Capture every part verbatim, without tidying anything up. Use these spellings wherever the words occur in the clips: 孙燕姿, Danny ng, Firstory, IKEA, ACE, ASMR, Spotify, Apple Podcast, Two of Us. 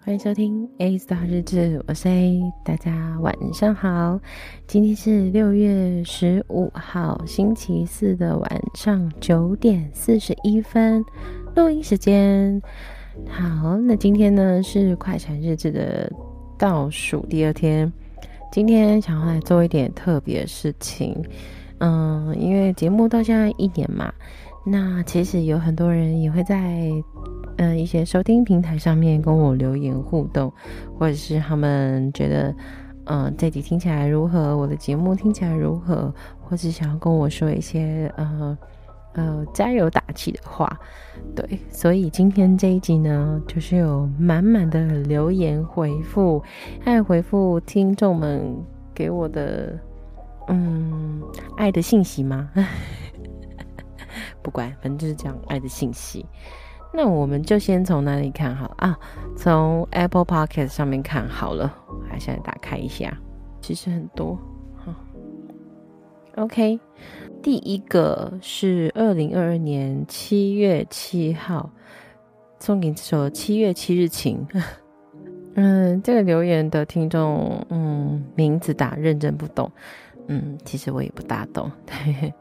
欢迎收听 A C E 的好日子，我是 A， 大家晚上好。今天是六月十五号星期四的晚上九点四十一分，录音时间。好，那今天呢是快闪日子的倒数第二天，今天想要来做一点特别事情。嗯，因为节目到现在一年嘛，那其实有很多人也会在嗯、呃，一些收听平台上面跟我留言互动，或者是他们觉得嗯、呃，这集听起来如何，我的节目听起来如何，或是想要跟我说一些呃呃加油打气的话。对，所以今天这一集呢就是有满满的留言回复，还有回复听众们给我的嗯爱的信息吗不管，反正就是讲爱的信息。那我们就先从哪里看好啊？从 Apple Podcast 上面看好了。我现在打开一下，其实很多。OK， 第一个是二零二二年七月七号，送给你这首《七月七日晴》。嗯，这个留言的听众，嗯，名字打认真不懂。嗯，其实我也不大懂。对，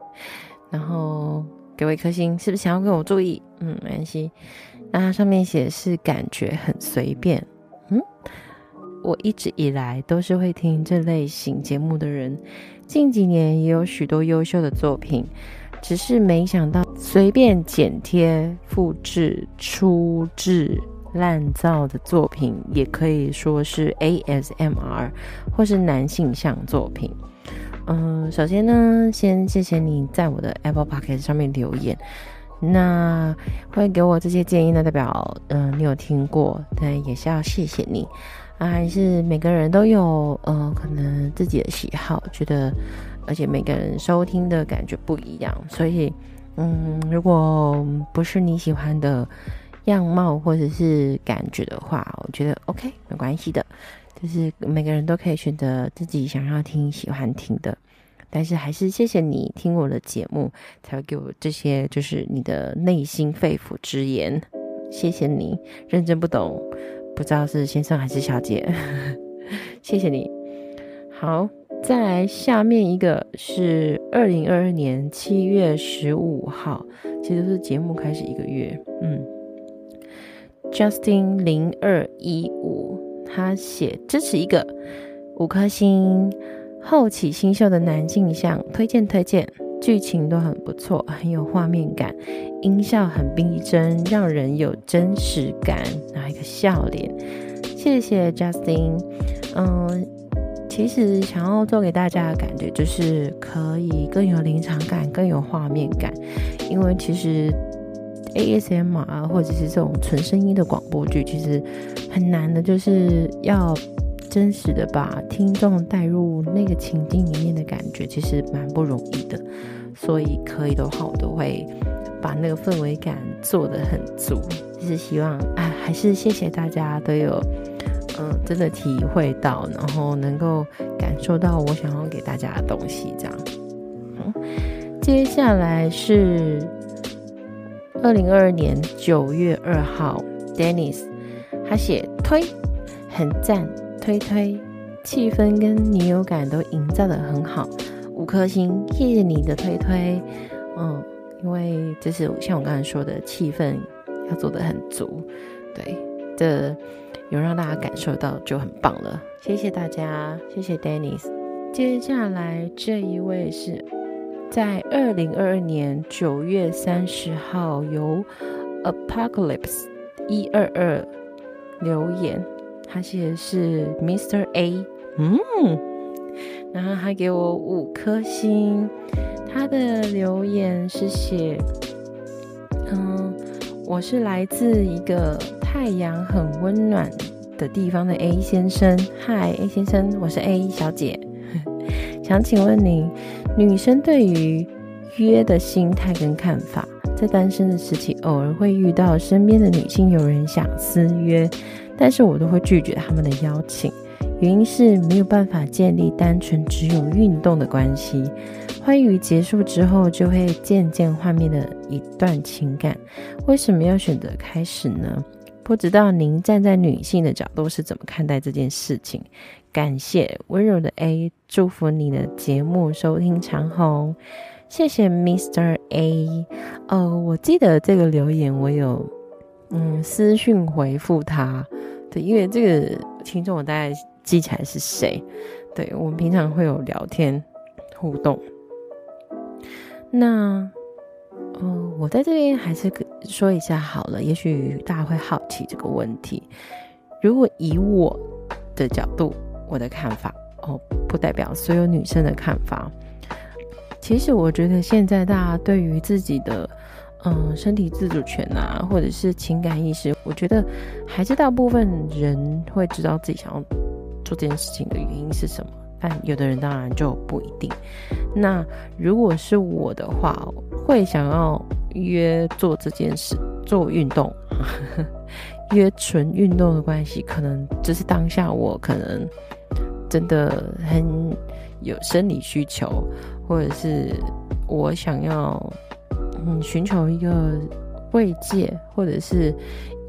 然后。给我一颗星，是不是想要跟我注意？嗯，没关系。那它上面写是感觉很随便。嗯，我一直以来都是会听这类型节目的人，近几年也有许多优秀的作品，只是没想到随便剪贴、复制、出制、滥造的作品，也可以说是 A S M R 或是男性向作品。嗯，首先呢，先谢谢你在我的 Apple Podcast 上面留言。那会给我这些建议呢，代表嗯、呃、你有听过，但也是要谢谢你啊。还是每个人都有呃可能自己的喜好，觉得而且每个人收听的感觉不一样，所以嗯，如果不是你喜欢的样貌或者是感觉的话，我觉得 OK 没关系的。就是每个人都可以选择自己想要听喜欢听的，但是还是谢谢你听我的节目，才会给我这些就是你的内心肺腑之言，谢谢你。认真不懂，不知道是先生还是小姐谢谢你。好，再来下面一个是二零二二年七月十五号，其实是节目开始一个月。嗯 Justin 零二一五，他写支持一个五颗星，后起新秀的男性向，推荐推荐，剧情都很不错，很有画面感，音效很逼真，让人有真实感，然后一个笑脸。谢谢 Justin。 嗯，其实想要做给大家的感觉就是可以更有临场感，更有画面感，因为其实A S M R 或者是这种纯声音的广播剧其实很难的，就是要真实的把听众带入那个情境里面的感觉，其实蛮不容易的。所以可以的话，我都会把那个氛围感做得很足，就是希望啊，还是谢谢大家都有嗯、呃、真的体会到，然后能够感受到我想要给大家的东西这样。嗯，接下来是二零二二年九月二号 Dennis， 他写推很赞，推推气氛跟女友感都营造得很好，五颗星，谢谢你的推推。嗯，因为就是像我刚才说的，气氛要做得很足，对，这有让大家感受到就很棒了，谢谢大家，谢谢 Dennis。 接下来这一位是在二零二二年九月三十号由 Apocalypse 一二二留言，他写的是 Mister A。 嗯，然后他给我五颗星，他的留言是写嗯，我是来自一个太阳很温暖的地方的 A 先生。嗨 A 先生，我是 A 小姐想请问您女生对于约的心态跟看法，在单身的时期偶尔会遇到身边的女性有人想私约，但是我都会拒绝他们的邀请，原因是没有办法建立单纯只有运动的关系。欢愉结束之后就会渐渐幻灭的一段情感，为什么要选择开始呢？不知道您站在女性的角度是怎么看待这件事情。感谢温柔的 A， 祝福你的节目收听长虹。谢谢 mister A。 哦，我记得这个留言我有嗯私讯回复他，对，因为这个听众我大概记起来是谁，对，我们平常会有聊天互动。那哦，我在这边还是说一下好了，也许大家会好奇这个问题。如果以我的角度，我的看法哦，不代表所有女生的看法。其实我觉得现在大家对于自己的嗯身体自主权啊，或者是情感意识，我觉得还是大部分人会知道自己想要做这件事情的原因是什么，但有的人当然就不一定。那如果是我的话，会想要约做这件事，做运动约纯运动的关系，可能就是当下我可能真的很有生理需求，或者是我想要嗯寻求一个慰藉，或者是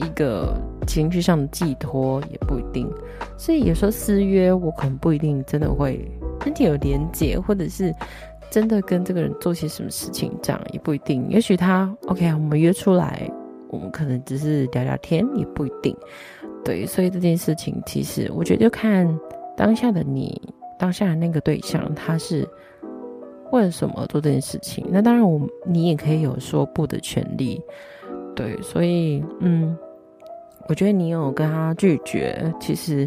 一个情绪上的寄托，也不一定。所以有时候私约我可能不一定真的会身体有连结，或者是真的跟这个人做些什么事情，这样也不一定。也许他 OK， 我们约出来，我们可能只是聊聊天，也不一定。对，所以这件事情其实我觉得就看当下的你，当下的那个对象他是为什么做这件事情。那当然我你也可以有说不的权利，对，所以嗯我觉得你有跟他拒绝，其实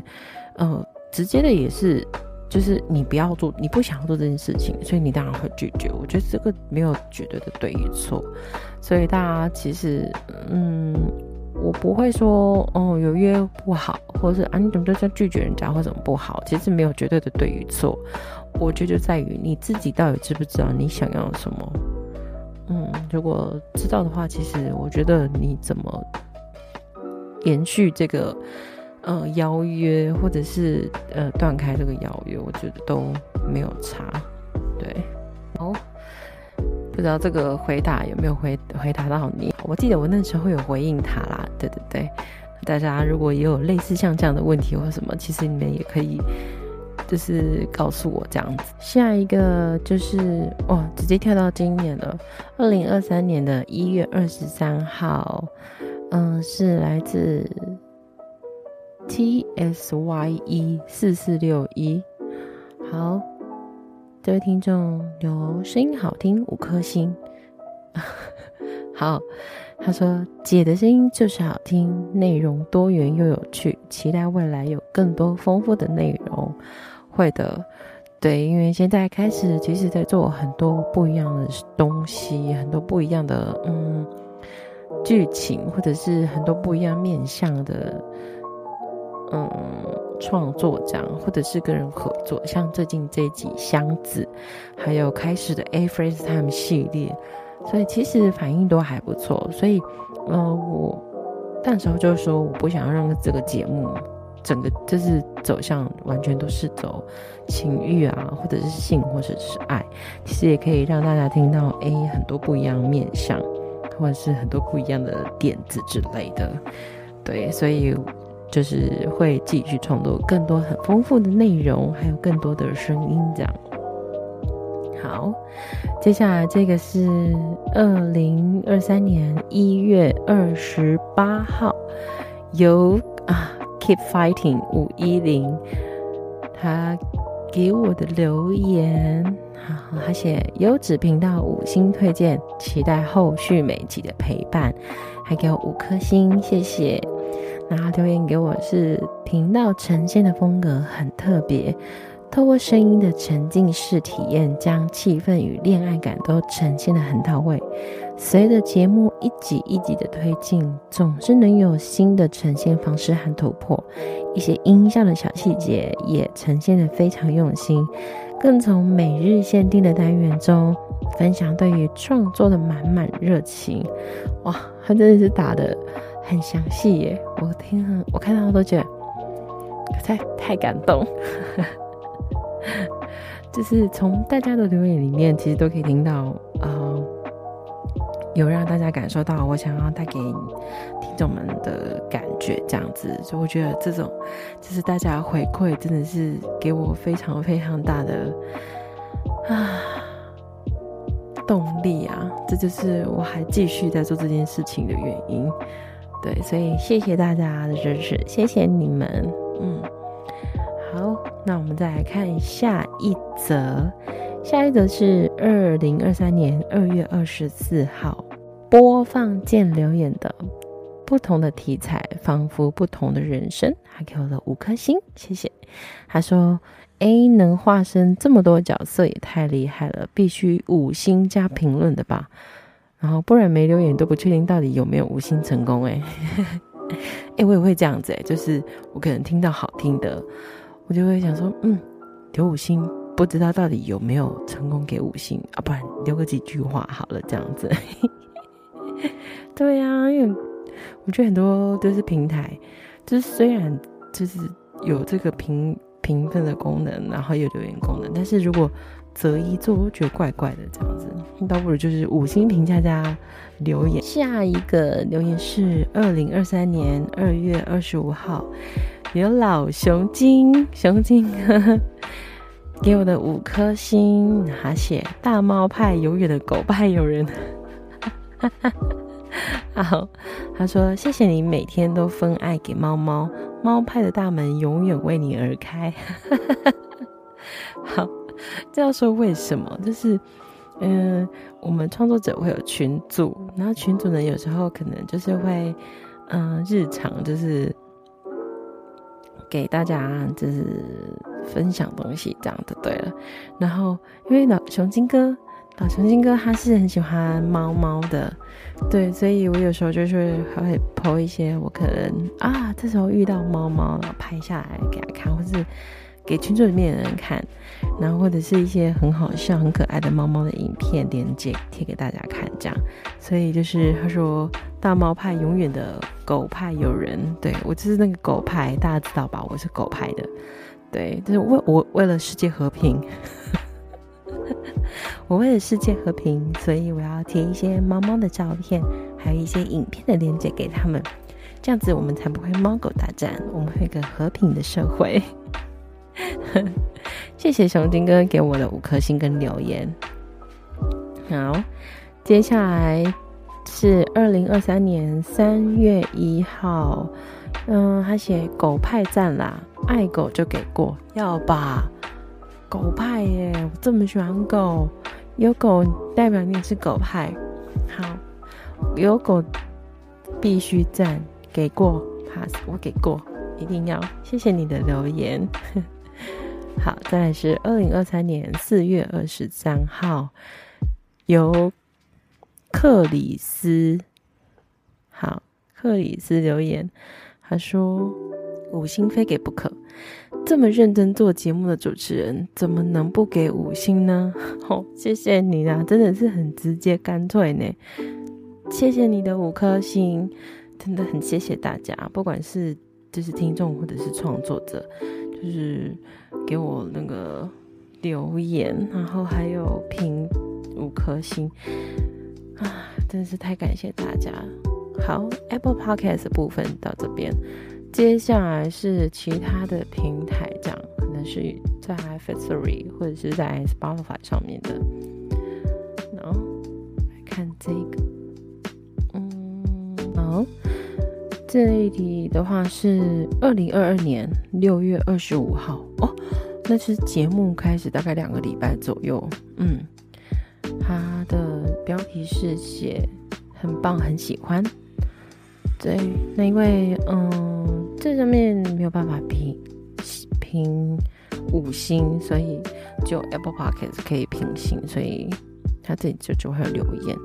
呃直接的也是就是你不要做，你不想要做这件事情，所以你当然会拒绝。我觉得这个没有绝对的对与错，所以大家其实嗯我不会说哦有约不好，或者是啊你怎么就在拒绝人家或怎么不好，其实没有绝对的对与错。我觉得就在于你自己到底知不知道你想要什么。嗯如果知道的话，其实我觉得你怎么延续这个呃，邀约，或者是呃断开这个邀约，我觉得都没有差，对。哦，不知道这个回答有没有回回答到你？我记得我那时候有回应他啦，对对对。大家如果也有类似像这样的问题或什么，其实你们也可以就是告诉我这样子。下一个就是哦，直接跳到今年了，二零二三年的一月二十三号，嗯，是来自T S Y E 四四六一。好，这位听众有声音好听五颗星好，他说姐的声音就是好听，内容多元又有趣，期待未来有更多丰富的内容。会的，对，因为现在开始其实在做很多不一样的东西，很多不一样的嗯剧情，或者是很多不一样面向的嗯，创作这样，或者是跟人合作，像最近这一集箱子，还有开始的 A FaceTime 系列，所以其实反应都还不错。所以，呃，我那时候就说我不想要让这个节目整个就是走向完全都是走情欲啊，或者是性，或者是爱，其实也可以让大家听到 A 很多不一样面向，或者是很多不一样的点子之类的。对，所以就是会继续创作更多很丰富的内容，还有更多的声音这样。好，接下来这个是二零二三年一月二十八号，由啊 Keep Fighting 五一零他给我的留言。好，他写优质频道五星推荐，期待后续每集的陪伴，还给我五颗星，谢谢。然后留言给我是频道呈现的风格很特别，透过声音的沉浸式体验，将气氛与恋爱感都呈现得很到位。随着节目一集一集的推进，总是能有新的呈现方式和突破，一些音效的小细节也呈现得非常用心，更从每日限定的单元中分享对于创作的满满热情。哇，他真的是打得很详细耶，我听了，我看到我都觉得太太感动。就是从大家的留言里面，其实都可以听到，呃，有让大家感受到我想要带给听众们的感觉，这样子。所以我觉得这种就是大家的回馈，真的是给我非常非常大的啊动力啊！这就是我还继续在做这件事情的原因。对，所以谢谢大家的支持，谢谢你们。嗯，好。那我们再来看下一则，下一则是二零二三年二月二十四号播放键留言的不同的题材，仿佛不同的人生，他给我了五颗星，谢谢。他说 A 能化身这么多角色也太厉害了，必须五星加评论的吧，然后不然没留言都不确定到底有没有五星成功。哎、欸欸、我也会这样子。哎、欸，就是我可能听到好听的，我就会想说，嗯，留五星，不知道到底有没有成功给五星啊？不然留个几句话好了，这样子。对啊，因为我觉得很多就是平台，就是虽然就是有这个评评分的功能，然后有留言功能，但是如果择一做，我觉得怪怪的这样子。倒不如就是五星评价加留言。下一个留言是二零二三年二月二十五号。有老熊精，熊精呵呵给我的五颗星，他写大猫派永远的狗派友人。好，他说谢谢你每天都分爱给猫猫，猫派的大门永远为你而开。好，这要说为什么，就是嗯、呃，我们创作者会有群组，然后群组呢有时候可能就是会嗯、呃，日常就是给大家就是分享东西这样就对了。然后因为老熊金哥老熊金哥他是很喜欢猫猫的，对，所以我有时候就是还会 po 一些我可能啊这时候遇到猫猫然后拍下来给他看，或是给群组里面的人看，然后或者是一些很好笑很可爱的猫猫的影片连结贴给大家看这样。所以就是他说大猫派永远的狗派友人，对，我就是那个狗派，大家知道吧，我是狗派的，对，就是为我为了世界和平。我为了世界和平，所以我要贴一些猫猫的照片还有一些影片的连结给他们，这样子我们才不会猫狗大战，我们会有一个和平的社会。谢谢熊金哥给我的五颗星跟留言。好，接下来是二零二三年三月一号，嗯，他写狗派赞啦，爱狗就给过，要吧，狗派耶，我这么喜欢狗，有狗代表你是狗派。好，有狗必须赞，给过 pass， 我给过，一定要，谢谢你的留言。好，再来是二零二三年四月二十三号，由克里斯，好，克里斯留言，他说五星非给不可，这么认真做节目的主持人怎么能不给五星呢？哦，谢谢你啦，真的是很直接干脆呢，谢谢你的五颗星，真的很谢谢大家，不管是就是听众或者是创作者，就是给我那个留言，然后还有评五颗星啊，真是太感谢大家。好， Apple Podcast 的部分到这边，接下来是其他的平台，这样可能是在 Firstory 或者是在 Spotify 上面的。然后来看这个，嗯，好。这一题的话是二零二二年六月二十五号哦，那是节目开始大概两个礼拜左右。嗯，它的标题是写很棒很喜欢，对，那因为嗯这上面没有办法评评五星，所以只有 Apple Podcast 可以评星，所以它这里就就会有留言，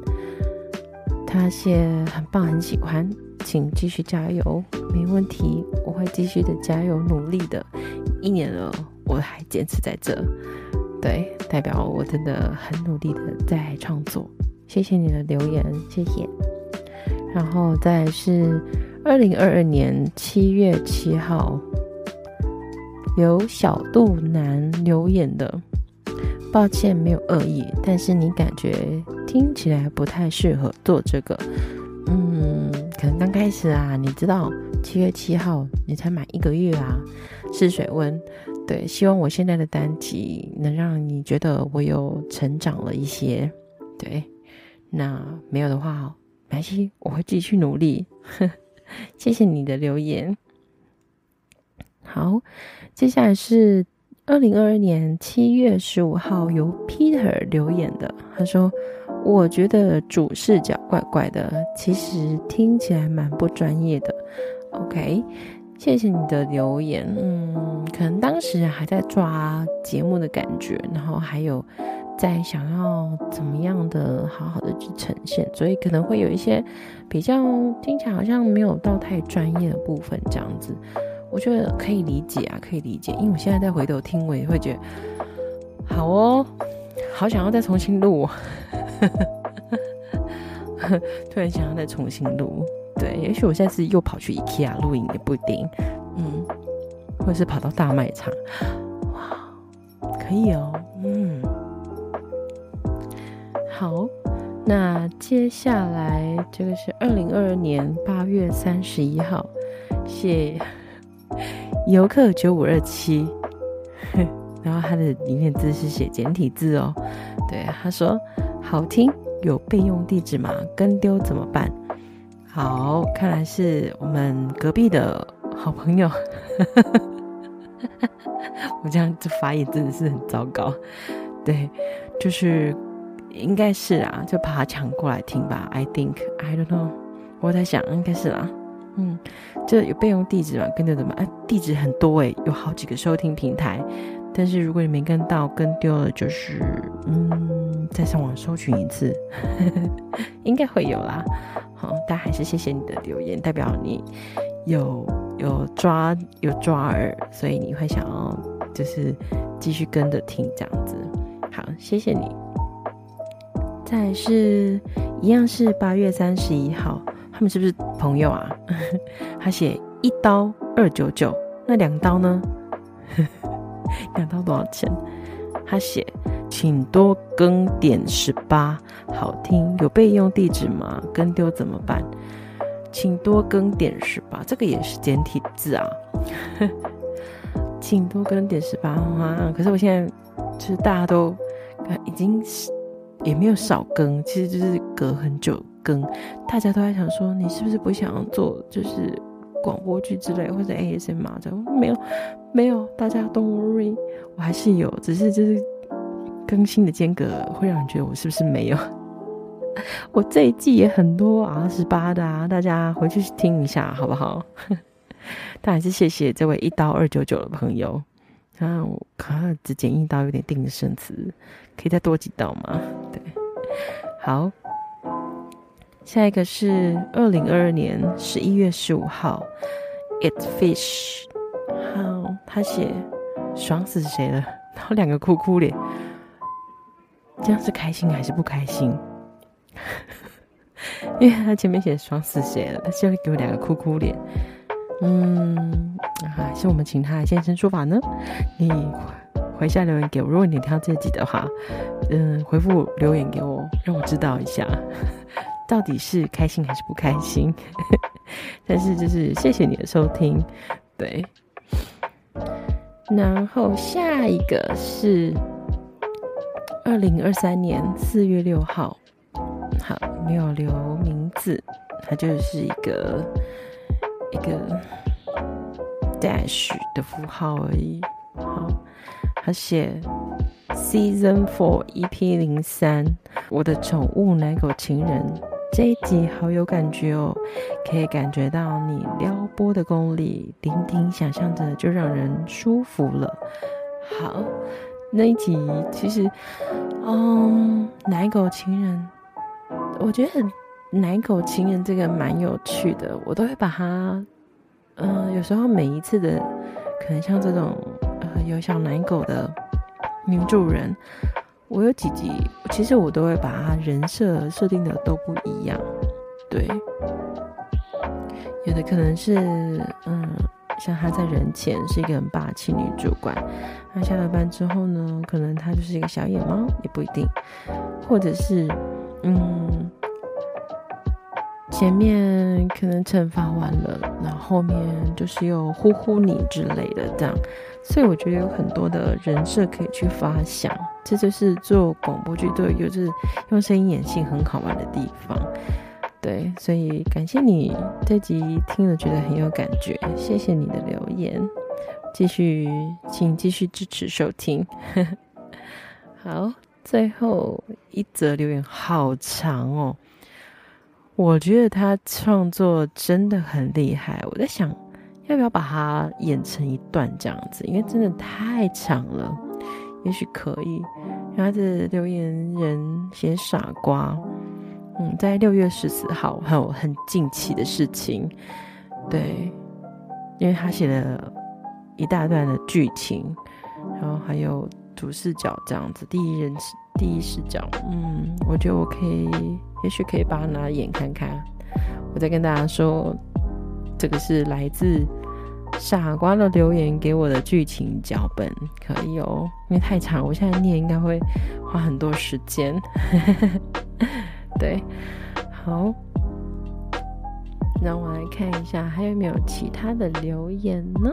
它写很棒很喜欢，请继续加油，没问题，我会继续的加油努力的，一年了我还坚持在这，对，代表我真的很努力的在创作，谢谢你的留言，谢谢。然后再来是二零二二年七月七号由小肚腩留言的，抱歉没有恶意，但是你感觉听起来不太适合做这个。嗯，可能刚开始啊，你知道七月七号你才满一个月啊，试水温。对，希望我现在的单集能让你觉得我有成长了一些。对，那没有的话没关系，我会继续努力。谢谢你的留言。好，接下来是二零二二年七月十五号由 Peter 留言的，他说我觉得主视角怪怪的，其实听起来蛮不专业的。 OK， 谢谢你的留言。嗯，可能当时还在抓节目的感觉，然后还有在想要怎么样的好好的去呈现，所以可能会有一些比较听起来好像没有到太专业的部分这样子，我觉得可以理解啊，可以理解，因为我现在再回头听我也会觉得好哦，好想要再重新录、哦、突然想要再重新录。对，也许我下次又跑去 IKEA 录影也不一定，嗯，或者是跑到大卖场，哇，可以哦，嗯。好，那接下来这个是二零二二年八月三十一号，写游客九五二七，然后他的里面字是写简体字哦。对，他说好听，有备用地址吗？跟丢怎么办？好，看来是我们隔壁的好朋友。我这样这发言真的是很糟糕。对，就是。应该是啊，就把它抢过来听吧。I think I don't know， 我在想应该是啦、啊。嗯，这有备用地址嘛？跟着怎么？啊，地址很多哎、欸，有好几个收听平台。但是如果你没跟到，跟丢了就是嗯，再上网搜寻一次，应该会有啦。好，但还是谢谢你的留言，代表你有有抓有抓耳，所以你会想要就是继续跟着听这样子。好，谢谢你。再来是一样是八月三十一号，他们是不是朋友啊？他写一刀二九九，那两刀呢？两刀多少钱？他写请多更点十八，好听，有备用地址吗？跟丢怎么办？请多更点十八，这个也是简体字啊。请多更点十八啊！可是我现在就是大家都已经也没有少更，其实就是隔很久更，大家都在想说你是不是不想要做就是广播剧之类或者 A S M R 这样，没有没有，大家 don't worry， 我还是有，只是就是更新的间隔会让你觉得我是不是没有。我这一季也很多 R十八 的啊，大家回去听一下好不好？但还是谢谢这位一刀二九九的朋友啊，我啊只剪一刀有点定生词，可以再多几刀吗？对，好，下一个是二零二二年十一月十五号 ，It Fish， 好，他写爽死谁了，然后两个哭哭脸，这样是开心还是不开心？因为他前面写爽死谁了，他就会给我两个哭哭脸。嗯，还是我们请他现身说法呢？你回下留言给我，如果你听到这集的话，嗯，回复留言给我，让我知道一下到底是开心还是不开心。但是就是谢谢你的收听，对。然后下一个是二零二三年四月六号，好，没有留名字，它就是一个。一个 dash 的符号而已。好，他写 Season four E P zero three， 我的宠物奶狗情人，这一集好有感觉哦，可以感觉到你撩拨的功力，聆听想象着就让人舒服了。好，那一集其实嗯，奶狗情人，我觉得奶狗情人这个蛮有趣的，我都会把它嗯、呃，有时候每一次的可能像这种呃有小奶狗的女主人，我有几集其实我都会把它人设设定的都不一样。对，有的可能是嗯，像她在人前是一个很霸气女主管，那下了班之后呢，可能她就是一个小野猫，也不一定，或者是嗯，前面可能惩罚完了，然后后面就是又呼呼你之类的这样，所以我觉得有很多的人设可以去发想，这就是做广播剧对，就是用声音演戏很好玩的地方。对，所以感谢你这集听了觉得很有感觉，谢谢你的留言，继续请继续支持收听。好，最后一则留言好长哦，我觉得他创作真的很厉害，我在想要不要把它演成一段这样子，因为真的太长了，也许可以。然后他的留言人写傻瓜，嗯，在六月十四号，很很近期的事情，对，因为他写了一大段的剧情，然后还有主视角这样子，第一人第一视角，嗯，我觉得我可以，也许可以把它拿演看看。我再跟大家说，这个是来自傻瓜的留言给我的剧情脚本，可以哦，因为太长，我现在念应该会花很多时间。对，好，让我来看一下还有没有其他的留言呢？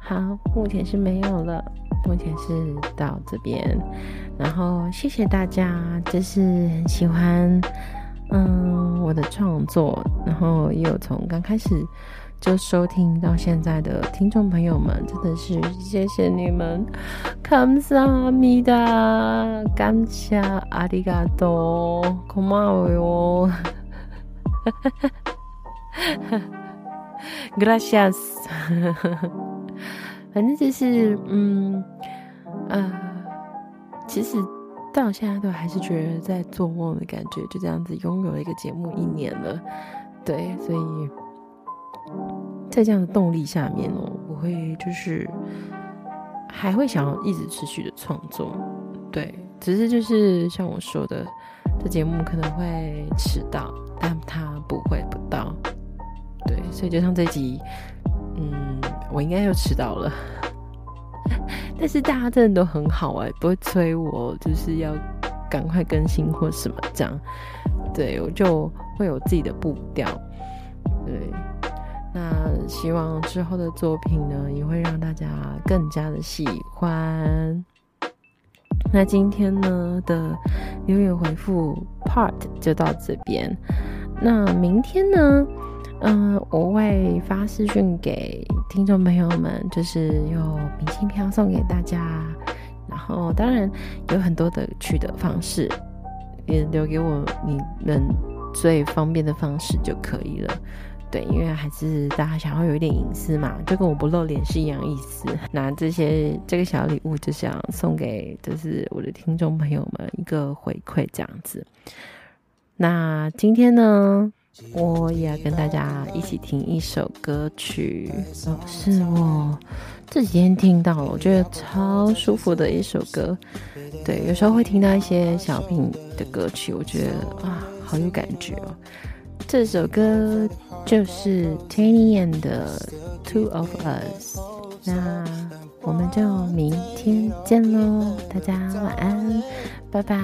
好，目前是没有了，目前是到这边，然后谢谢大家，就是很喜欢嗯我的创作，然后也有从刚开始就收听到现在的听众朋友们，真的是谢谢你们，感谢你们，感谢ありがとう，こまうよ，gracias。反正就是嗯呃其实到现在都还是觉得在做梦的感觉，就这样子拥有了一个节目一年了。对，所以在这样的动力下面哦，我会就是还会想要一直持续的创作。对，只是就是像我说的，这节目可能会迟到，但它不会不到。对，所以就像这集嗯，我应该又迟到了，但是大家真的都很好哎、欸，不会催我就是要赶快更新或什么这样。对，我就会有自己的步调。对，那希望之后的作品呢，也会让大家更加的喜欢。那今天呢的留言回复 part 就到这边，那明天呢？嗯，我会发私讯给听众朋友们，就是有明信片送给大家，然后当然有很多的取得方式，也留给我你们最方便的方式就可以了。对，因为还是大家想要有一点隐私嘛，就跟我不露脸是一样意思。那这些这个小礼物就想送给就是我的听众朋友们一个回馈这样子。那今天呢？我也要跟大家一起听一首歌曲、哦、是我这几天听到我觉得超舒服的一首歌。对，有时候会听到一些小品的歌曲，我觉得啊，好有感觉哦。这首歌就是 Danny ng 的 Two of Us， 那我们就明天见咯，大家晚安，拜拜。